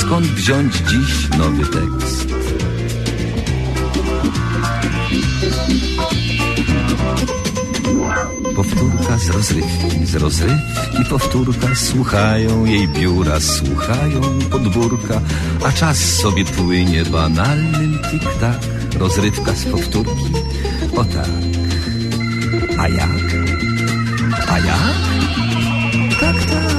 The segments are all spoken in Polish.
Skąd wziąć dziś nowy tekst? Powtórka z rozrywki powtórka, słuchają jej biura, słuchają podwórka, a czas sobie płynie banalnym tik-tak, rozrywka z powtórki, o tak. A jak? A jak? Tak, tak.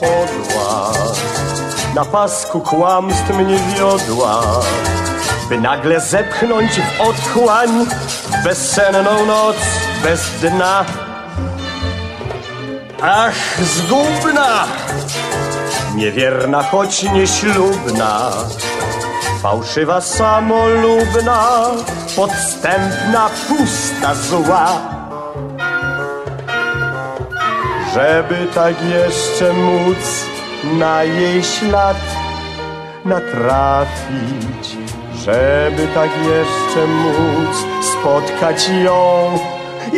Podła, na pasku kłamstw mnie wiodła, by nagle zepchnąć w otchłań, w bezsenną noc, bez dna. Ach, zgubna, niewierna, choć nieślubna, fałszywa, samolubna, podstępna, pusta, zła. Żeby tak jeszcze móc na jej ślad natrafić, żeby tak jeszcze móc spotkać ją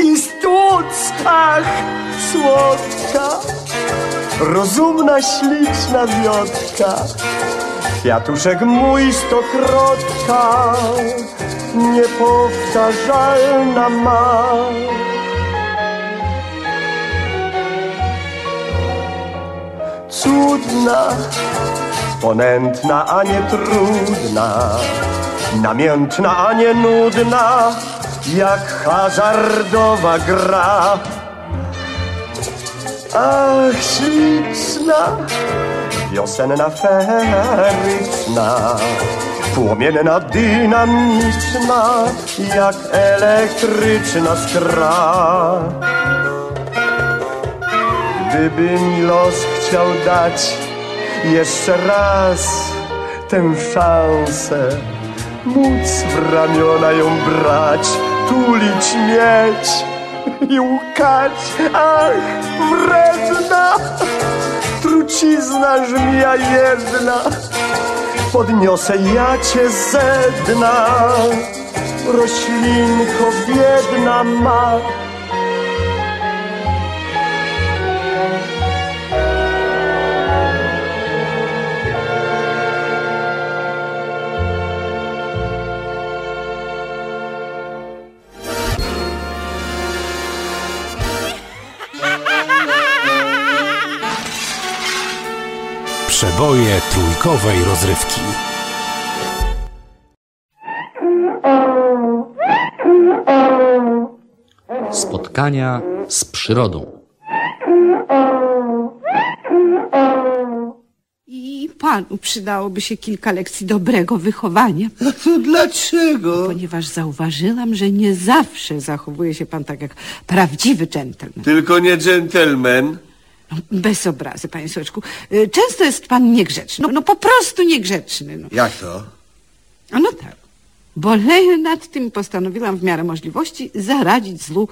i stłuc, ach, słodka, rozumna, śliczna wiotka, kwiatuszek mój stokrotka, niepowtarzalna ma. Cudna, ponętna, a nie trudna, namiętna, a nie nudna, jak hazardowa gra. Ach, śliczna, wiosenna, feryczna, płomienna, dynamiczna, jak elektryczna skra. Gdyby mi los chciał dać jeszcze raz tę szansę, móc w ramiona ją brać, tulić, mieć i łkać. Ach, wredna, trucizna, żmija jedna, podniosę ja cię ze dna, roślinko biedna ma. Przeboje trójkowej rozrywki. Spotkania z przyrodą. panu przydałoby się kilka lekcji dobrego wychowania. A to dlaczego? Ponieważ zauważyłam, że nie zawsze zachowuje się pan tak jak prawdziwy dżentelmen. Tylko nie dżentelmen. Bez obrazy, panie Słeczku. Często jest pan niegrzeczny. No po prostu niegrzeczny. No. Jak to? No tak. Boleję nad tym, postanowiłam w miarę możliwości zaradzić zlu,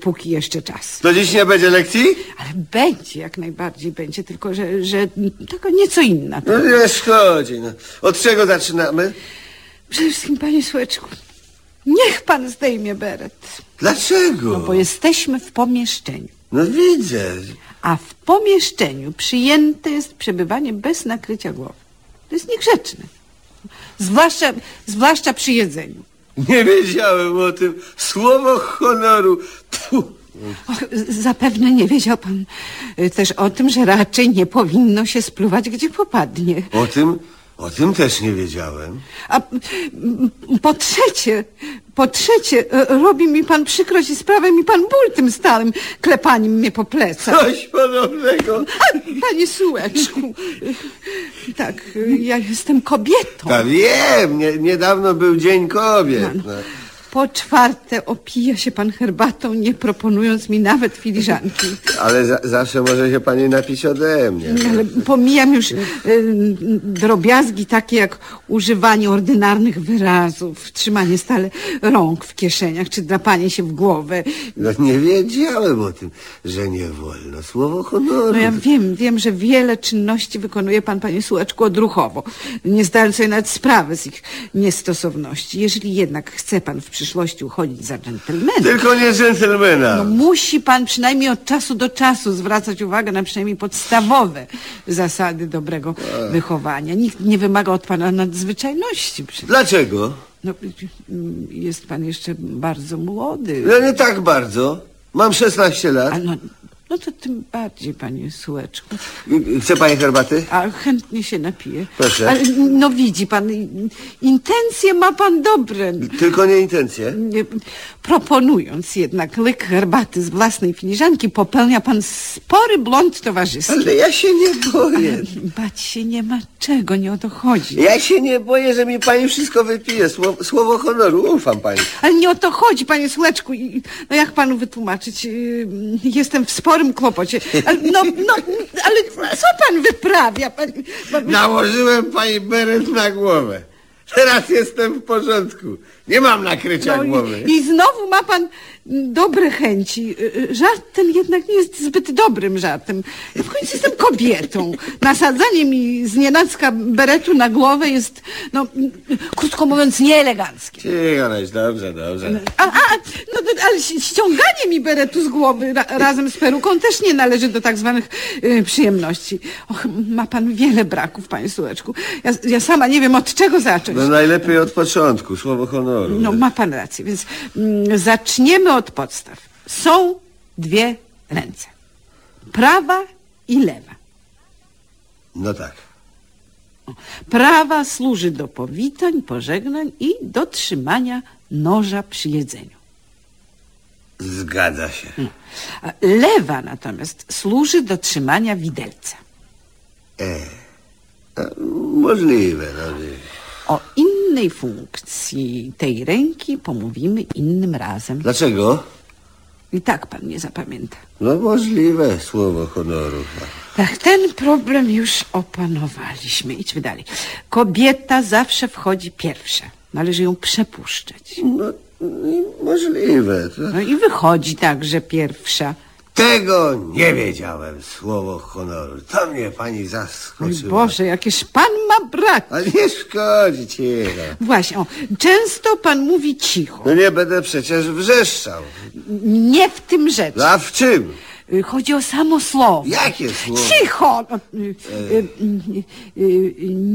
póki jeszcze czas. To dziś nie będzie lekcji? Ale będzie, jak najbardziej będzie, tylko że taka nieco inna. No nie szkodzi. No. Od czego zaczynamy? Przede wszystkim, panie Słeczku, niech pan zdejmie beret. Dlaczego? No bo jesteśmy w pomieszczeniu. No widzę. A w pomieszczeniu przyjęte jest przebywanie bez nakrycia głowy. To jest niegrzeczne. Zwłaszcza przy jedzeniu. Nie wiedziałem o tym. Słowo honoru. Puh. Och, zapewne nie wiedział pan też o tym, że raczej nie powinno się spluwać, gdzie popadnie. O tym też nie wiedziałem. A po trzecie, robi mi pan przykrość i sprawia mi pan ból tym stałym klepaniem mnie po plecach. Coś podobnego. A, panie Słeczku, tak, ja jestem kobietą. Ja wiem, niedawno był Dzień Kobiet. No. Po czwarte, opija się pan herbatą, nie proponując mi nawet filiżanki. Ale zawsze może się pani napić ode mnie. No. Ale pomijam już drobiazgi takie jak używanie ordynarnych wyrazów, trzymanie stale rąk w kieszeniach, czy drapanie się w głowę. No nie wiedziałem o tym, że nie wolno. Słowo honoru. No ja wiem, że wiele czynności wykonuje pan, panie Słeczku, odruchowo, nie zdając sobie nawet sprawy z ich niestosowności. Jeżeli jednak chce pan w przyszłości uchodzić za dżentelmena. Tylko nie dżentelmena. No, musi pan przynajmniej od czasu do czasu zwracać uwagę na przynajmniej podstawowe zasady dobrego wychowania. Nikt nie wymaga od pana nadzwyczajności. Dlaczego? No, jest pan jeszcze bardzo młody. No nie tak bardzo. Mam 16 lat. No to tym bardziej, panie Słeczku. Chce pani herbaty? A chętnie się napiję. Proszę. Ale, no widzi pan, intencje ma pan dobre. Tylko nie intencje? Proponując jednak łyk herbaty z własnej filiżanki, popełnia pan spory błąd towarzyski. Ale ja się nie boję. Ale bać się nie ma czego, nie o to chodzi. Ja się nie boję, że mi pani wszystko wypije. Słowo honoru, ufam pani. Ale nie o to chodzi, panie Słeczku. No jak panu wytłumaczyć? Jestem w spory kłopocie. Ale co pan wyprawia? Nałożyłem pani beret na głowę. Teraz jestem w porządku. Nie mam nakrycia głowy. I znowu ma pan dobre chęci. Żart ten jednak nie jest zbyt dobrym żartem. W końcu jestem kobietą. Nasadzanie mi znienacka beretu na głowę jest, no, krótko mówiąc, nieeleganckie. Ciekawe, dobrze. Ale ściąganie mi beretu z głowy razem z peruką też nie należy do tak zwanych przyjemności. Och, ma pan wiele braków, panie Słeczku. Ja sama nie wiem, od czego zacząć. No najlepiej od początku, słowo honoru. No ma pan rację, więc zaczniemy od podstaw. Są dwie ręce. Prawa i lewa. No tak. Prawa służy do powitań, pożegnań i do trzymania noża przy jedzeniu. Zgadza się. Lewa natomiast służy do trzymania widelca. Możliwe. O innej funkcji tej ręki pomówimy innym razem. Dlaczego? I tak pan nie zapamięta. No możliwe, słowo honoru. Tak, ten problem już opanowaliśmy. Idźmy dalej. Kobieta zawsze wchodzi pierwsza. Należy ją przepuszczać. Możliwe. To... No i wychodzi także pierwsza. Tego nie wiedziałem, słowo honoru. To mnie pani zaskoczyła. Boże, jakież pan ma brak. A nie szkodzi ci. Właśnie, często pan mówi cicho. No nie będę przecież wrzeszczał. Nie w tym rzecz. A w czym? Chodzi o samo słowo. Jakie słowo? Cicho!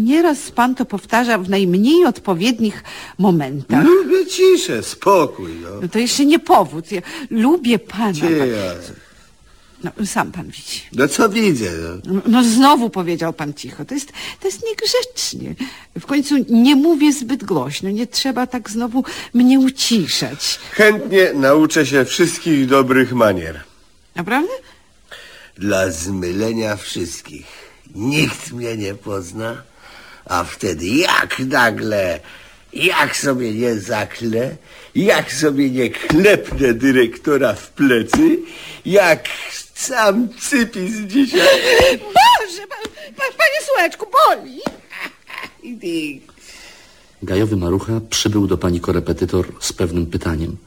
Nieraz pan to powtarza w najmniej odpowiednich momentach. Lubię ciszę, spokój. No to jeszcze nie powód. Ja lubię pana. No, sam pan widzi. No co widzę? No znowu powiedział pan cicho. To jest niegrzecznie. W końcu nie mówię zbyt głośno. Nie trzeba tak znowu mnie uciszać. Chętnie nauczę się wszystkich dobrych manier. Naprawdę? Dla zmylenia wszystkich. nikt mnie nie pozna, a wtedy jak nagle, jak sobie nie zaklę, jak sobie nie klepnę dyrektora w plecy, jak sam cypis dzisiaj... Boże, panie Słeczku, boli! Gajowy Marucha przybył do pani korepetytor z pewnym pytaniem.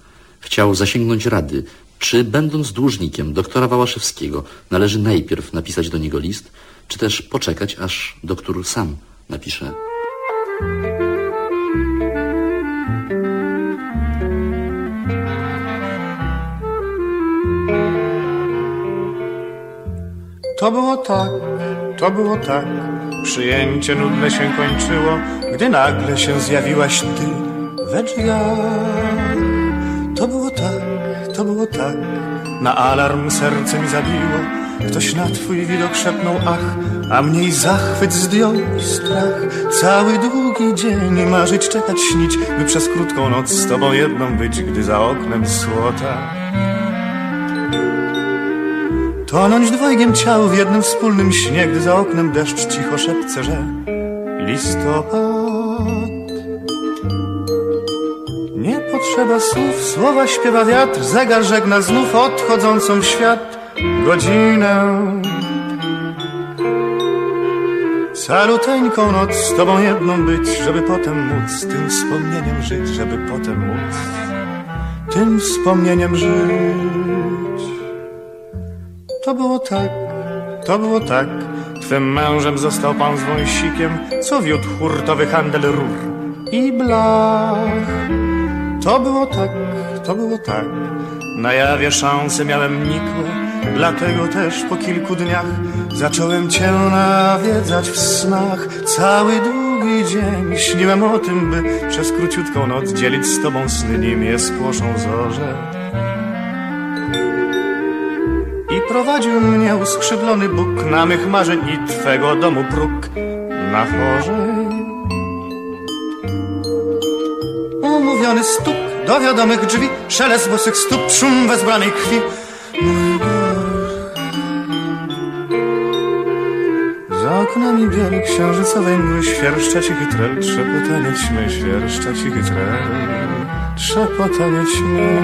Chciał zasięgnąć rady, czy będąc dłużnikiem doktora Wałaszewskiego należy najpierw napisać do niego list, czy też poczekać, aż doktor sam napisze. To było tak, przyjęcie nudne się kończyło, gdy nagle się zjawiłaś ty we drzwiach. To było tak, na alarm serce mi zabiło, ktoś na twój widok szepnął ach, a mnie i zachwyt zdjął i strach. Cały długi dzień marzyć, czekać, śnić, by przez krótką noc z tobą jedną być, gdy za oknem słota. Tonąć dwojgiem ciał w jednym wspólnym śnie, gdy za oknem deszcz cicho szepce, że listopad. Nie potrzeba słów, słowa śpiewa wiatr, zegar żegna znów odchodzącą w świat godzinę. Saluteńką noc z tobą jedną być, żeby potem móc tym wspomnieniem żyć, żeby potem móc tym wspomnieniem żyć. To było tak, twym mężem został pan z wąsikiem, co wiódł hurtowy handel rur i blach. To było tak, na jawie szanse miałem nikłe, dlatego też po kilku dniach zacząłem cię nawiedzać w snach. Cały długi dzień śniłem o tym, by przez króciutką noc dzielić z tobą sny, nim je spłoszą zorze. I prowadził mnie uskrzydlony Bóg na mych marzeń i twego domu próg na chorze. Umówiony stóp do wiadomych drzwi, szelest bosych stóp, szum wezbranej krwi. Za oknami białej księżycowej mgły świerszcza cichy trel, trzepotanie ćmy, świerszcza cichy trel, trzepotanie ćmy.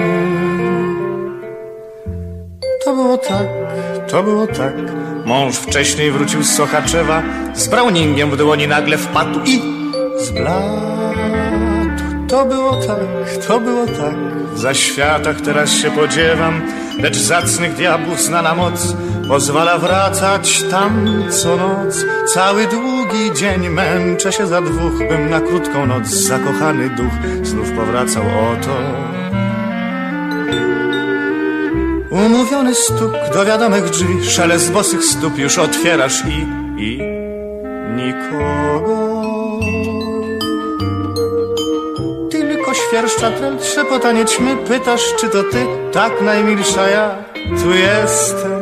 To było tak, mąż wcześniej wrócił z Sochaczewa, z browningiem w dłoni nagle wpadł i zbladł. To było tak, w zaświatach teraz się podziewam, lecz zacnych diabłów znana moc pozwala wracać tam co noc. Cały długi dzień męczę się za dwóch, bym na krótką noc zakochany duch znów powracał oto. Umówiony stuk do wiadomych drzwi, szelest bosych stóp, już otwierasz i nikogo. Świerszcza trel, trzepotanie ćmy, pytasz, czy to ty, tak najmilsza ja, tu jestem.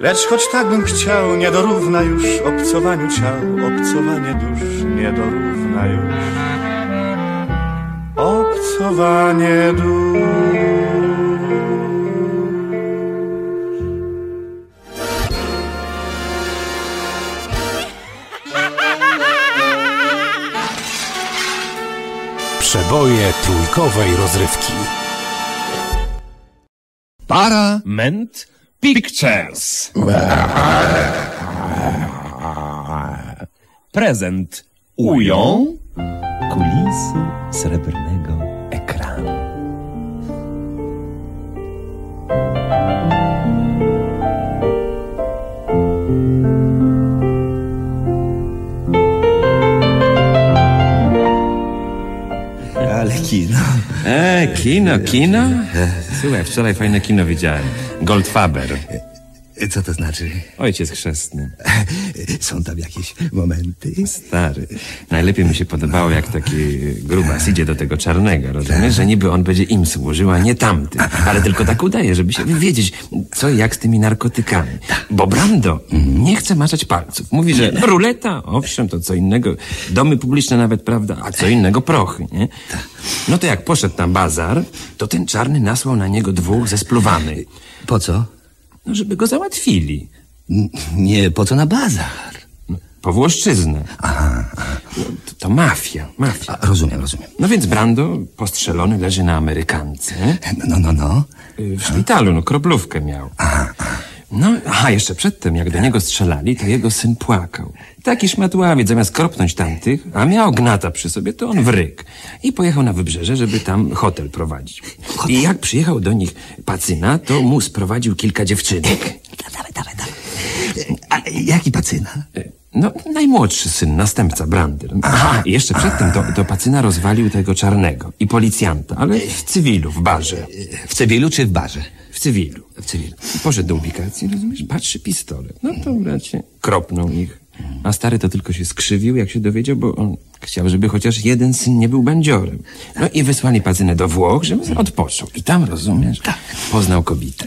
Lecz choć tak bym chciał, nie dorówna już obcowaniu ciał, obcowanie dusz, nie dorówna już obcowanie dusz. Przeboje trójkowej rozrywki. Paramount Pictures prezent ują kulisy srebrnego ekranu. Kino. Kino? Słuchaj, wczoraj fajne kino widziałem. Goldfaber. Co to znaczy? Ojciec chrzestny. Są tam jakieś momenty? Stary, najlepiej mi się podobało, jak taki grubas idzie do tego czarnego, rozumiesz? Że niby on będzie im służył, a nie tamtym. Ale tylko tak udaje, żeby się wiedzieć, co i jak z tymi narkotykami. Bo Brando nie chce maczać palców. Mówi, że ruleta, owszem, to co innego. Domy publiczne nawet, prawda, a co innego prochy, nie? No to jak poszedł na bazar, to ten czarny nasłał na niego dwóch zespluwanych. Po co? No, żeby go załatwili. Nie, po co na bazar? Po Włoszczyznę. No, to mafia. Rozumiem. No więc Brando postrzelony leży na Amerykance. No. W szpitalu, kroplówkę miał. Jeszcze przedtem, jak do niego strzelali, to jego syn płakał. Taki szmatławiec, zamiast kropnąć tamtych, a miał gnata przy sobie, to on wryk. I pojechał na wybrzeże, żeby tam hotel prowadzić. I jak przyjechał do nich Pacyna, to mu sprowadził kilka dziewczynek. Dawaj. A jaki Pacyna? No, najmłodszy syn, następca Brandy. Jeszcze przedtem to Pacyna rozwalił tego czarnego i policjanta, ale w cywilu, w barze. W cywilu czy w barze? W cywilu. Poszedł do ubikacji, rozumiesz? Patrzy pistolet. No to bracie, kropnął ich. A stary to tylko się skrzywił, jak się dowiedział, bo on chciał, żeby chociaż jeden syn nie był bandziorem. No i wysłali Pacynę do Włoch, żeby odpoczął. I tam, rozumiesz, poznał kobietę.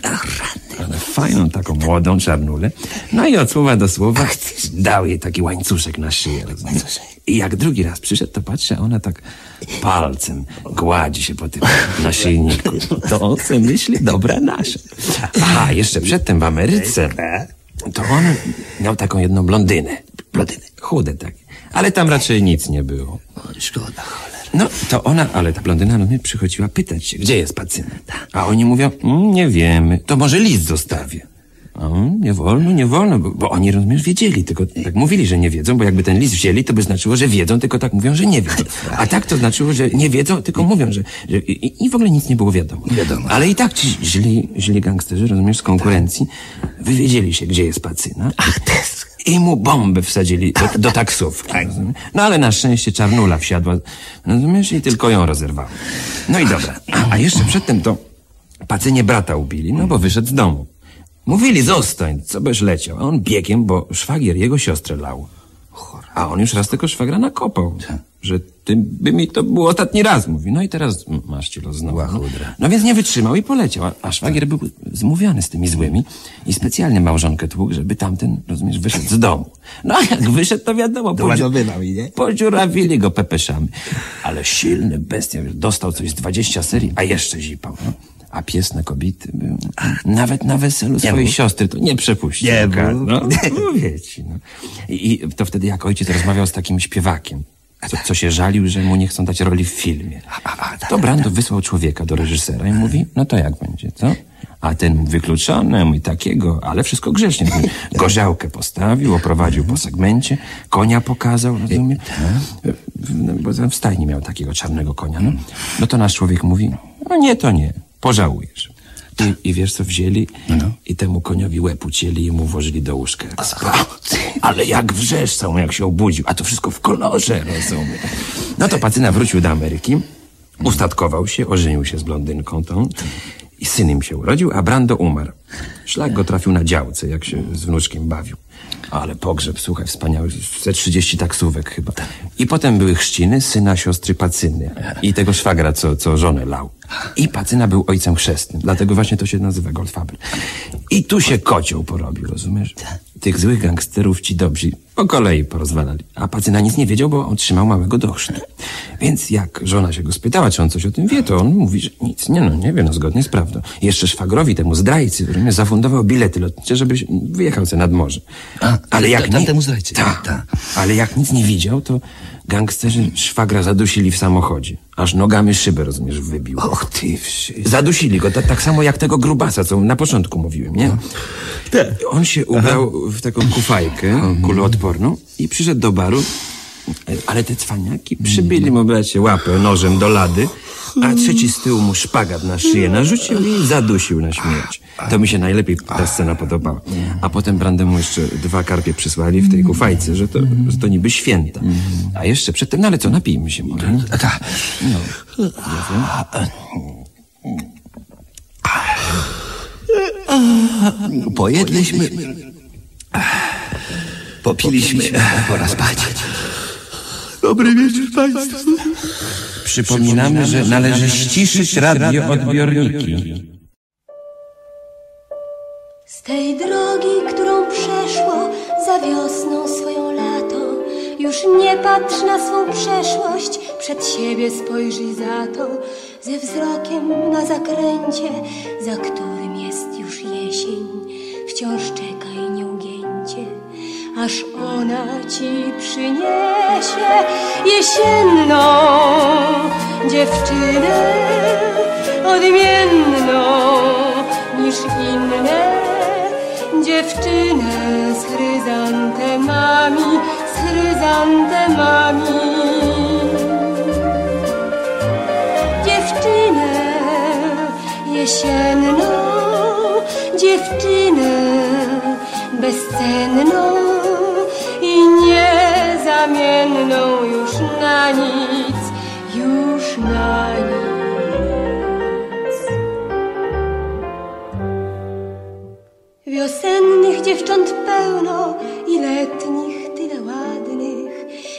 Ale fajną, taką młodą czarnulę. No i od słowa do słowa dał jej taki łańcuszek na szyję. Rozumiesz? I jak drugi raz przyszedł, to patrzy, a ona tak palcem gładzi się po tym naszyjniku. To on sobie myśli, dobra nasza. Jeszcze przedtem w Ameryce... To on miał taką jedną blondynę. Chude tak. Ale tam raczej nic nie było. Szkoda, cholera. No to ona, ale ta blondyna mnie przychodziła pytać się, gdzie jest Pacyna. A oni mówią, nie wiemy, to może list zostawię. A nie wolno, bo oni, rozumiesz, wiedzieli, tylko tak mówili, że nie wiedzą, bo jakby ten list wzięli, to by znaczyło, że wiedzą, tylko tak mówią, że nie wiedzą. A tak to znaczyło, że nie wiedzą, tylko mówią, że i w ogóle nic nie było wiadomo. Ale i tak ci źli gangsterzy, rozumiesz, z konkurencji, wywiedzieli się, gdzie jest Pacyna. I mu bombę wsadzili do taksówki. No ale na szczęście czarnula wsiadła, rozumiesz, i tylko ją rozerwała. No i dobra. A jeszcze przedtem to Pacynie brata ubili, no bo wyszedł z domu. Mówili, zostań, co byś leciał. A on biegiem, bo szwagier jego siostrę lał. A on już raz tego szwagra nakopał. Że ty by mi to był ostatni raz, mówi. No i teraz masz ci los znowu. No więc nie wytrzymał i poleciał. A szwagier był zmówiony z tymi złymi i specjalnie małżonkę tłukł, żeby tamten, rozumiesz, wyszedł z domu. No a jak wyszedł, to wiadomo. Podziurawili go pepeszami. Ale silny bestia, dostał coś z 20 serii, a jeszcze zipał. No. A pies na kobity był. Nawet na weselu swojej siostry to nie przepuścił. Wiecie. I to wtedy jak ojciec rozmawiał z takim śpiewakiem, co się żalił, że mu nie chcą dać roli w filmie. To Brando wysłał człowieka do reżysera i mówi, no to jak będzie, co? A ten wykluczony, mój takiego, ale wszystko grzecznie. Gorzałkę postawił, oprowadził po segmencie, konia pokazał, rozumiem? No, bo w stajni miał takiego czarnego konia. No to nasz człowiek mówi, no nie, to nie. Pożałujesz. I wiesz co wzięli? I temu koniowi łeb ucięli i mu włożyli do łóżka. Ale jak wrzeszczał, jak się obudził. A to wszystko w kolorze, rozumiem. No to Pacyna wrócił do Ameryki, ustatkował się, ożenił się z blondynką tą i syn im się urodził, a Brando umarł. Szlak go trafił na działce, jak się z wnuczkiem bawił. Ale pogrzeb, słuchaj, wspaniały, 130 taksówek chyba. I potem były chrzciny syna siostry Pacyny i tego szwagra, co żonę lał. I Pacyna był ojcem chrzestnym, dlatego właśnie to się nazywa Goldfaber. I tu się kocioł porobił, rozumiesz? Tych złych gangsterów ci dobrzy po kolei porozwalali. A Pacyna nic nie wiedział, bo otrzymał małego do chrztu. Więc jak żona się go spytała, czy on coś o tym wie, to on mówi, że nic, nie wie, zgodnie z prawdą. Jeszcze szwagrowi, temu zdrajcy, który zafundował bilety lotnicze, żeby wyjechał sobie nad morze. Ale jak nic nie widział, to gangsterzy szwagra zadusili w samochodzie. Aż nogami szybę, rozumiesz, wybił. Zadusili go, tak samo jak tego grubasa, co na początku mówiłem, nie? On się ubrał w taką kufajkę kuloodporną i przyszedł do baru, ale te cwaniaki przybili mu, bracie, łapę nożem do lady, a trzeci z tyłu mu szpagat na szyję narzucił i zadusił na śmierć. To mi się najlepiej ta scena podobała. A potem Brandemu mu jeszcze 2 karpie przysłali w tej kufajce, że to niby święta. A jeszcze przedtem, ale co, napijmy się może? Pojedliśmy, popiliśmy, pora spać. Dobry wieczór Państwu. Przypominamy, że należy ściszyć radioodbiorniki. Z tej drogi, którą przeszło za wiosną swoją lato, już nie patrz na swą przeszłość, przed siebie spojrzyj za to, ze wzrokiem na zakręcie, za którym jest już jesień. wciąż czekaj nieugięcie, aż ona ci przyniesie jesienną dziewczynę odmienną niż inne dziewczynę z chryzantemami, z chryzantemami. Dziewczynę jesienną, dziewczynę bezcenną i niezamienną już na nic, już na nic. Wiosennych dziewcząt pełno i letnich tyle ładnych,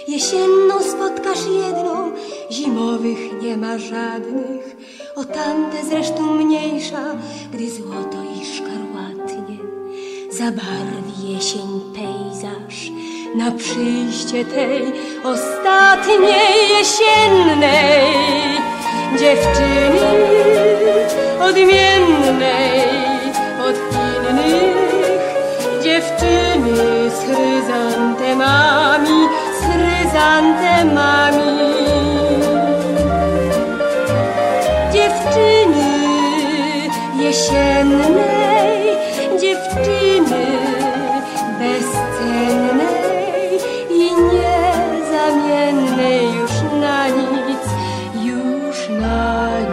jesienną spotkasz jedną, zimowych nie ma żadnych. O tamte zresztą mniejsza, gdy złoto i szkarłatnie zabarwi jesień pejzaż na przyjście tej ostatniej jesiennej dziewczyny odmiennej od innych dziewczyny z chryzantemami, z chryzantemami. Dziewczyny jesiennej, dziewczyny bezcennej i niezamiennej już na nic, już na nic.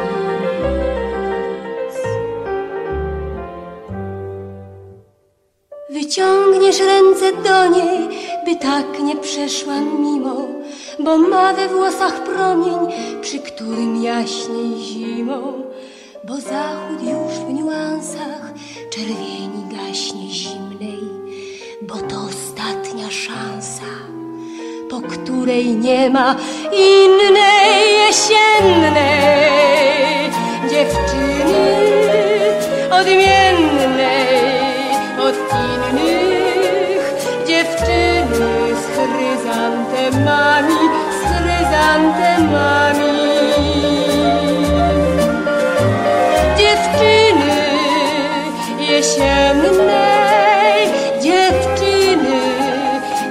Wyciągniesz ręce do niej, by tak nie przeszła mimo, bo ma we włosach promień, przy którym jaśniej zimą, bo zachód już w niuansach czerwieni gaśnie zimnej, bo to ostatnia szansa, po której nie ma innej jesiennej dziewczyny odmiennej od innych dziewczyny z chryzantemami, z chryzantemami. Dziewczyny jesiennej, dziewczyny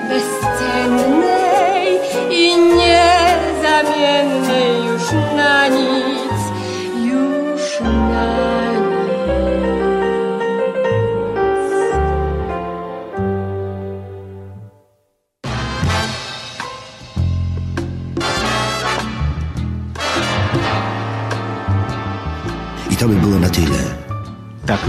bezcennej i niezamiennej już na nic, już na nic. I to by było na tyle. Tak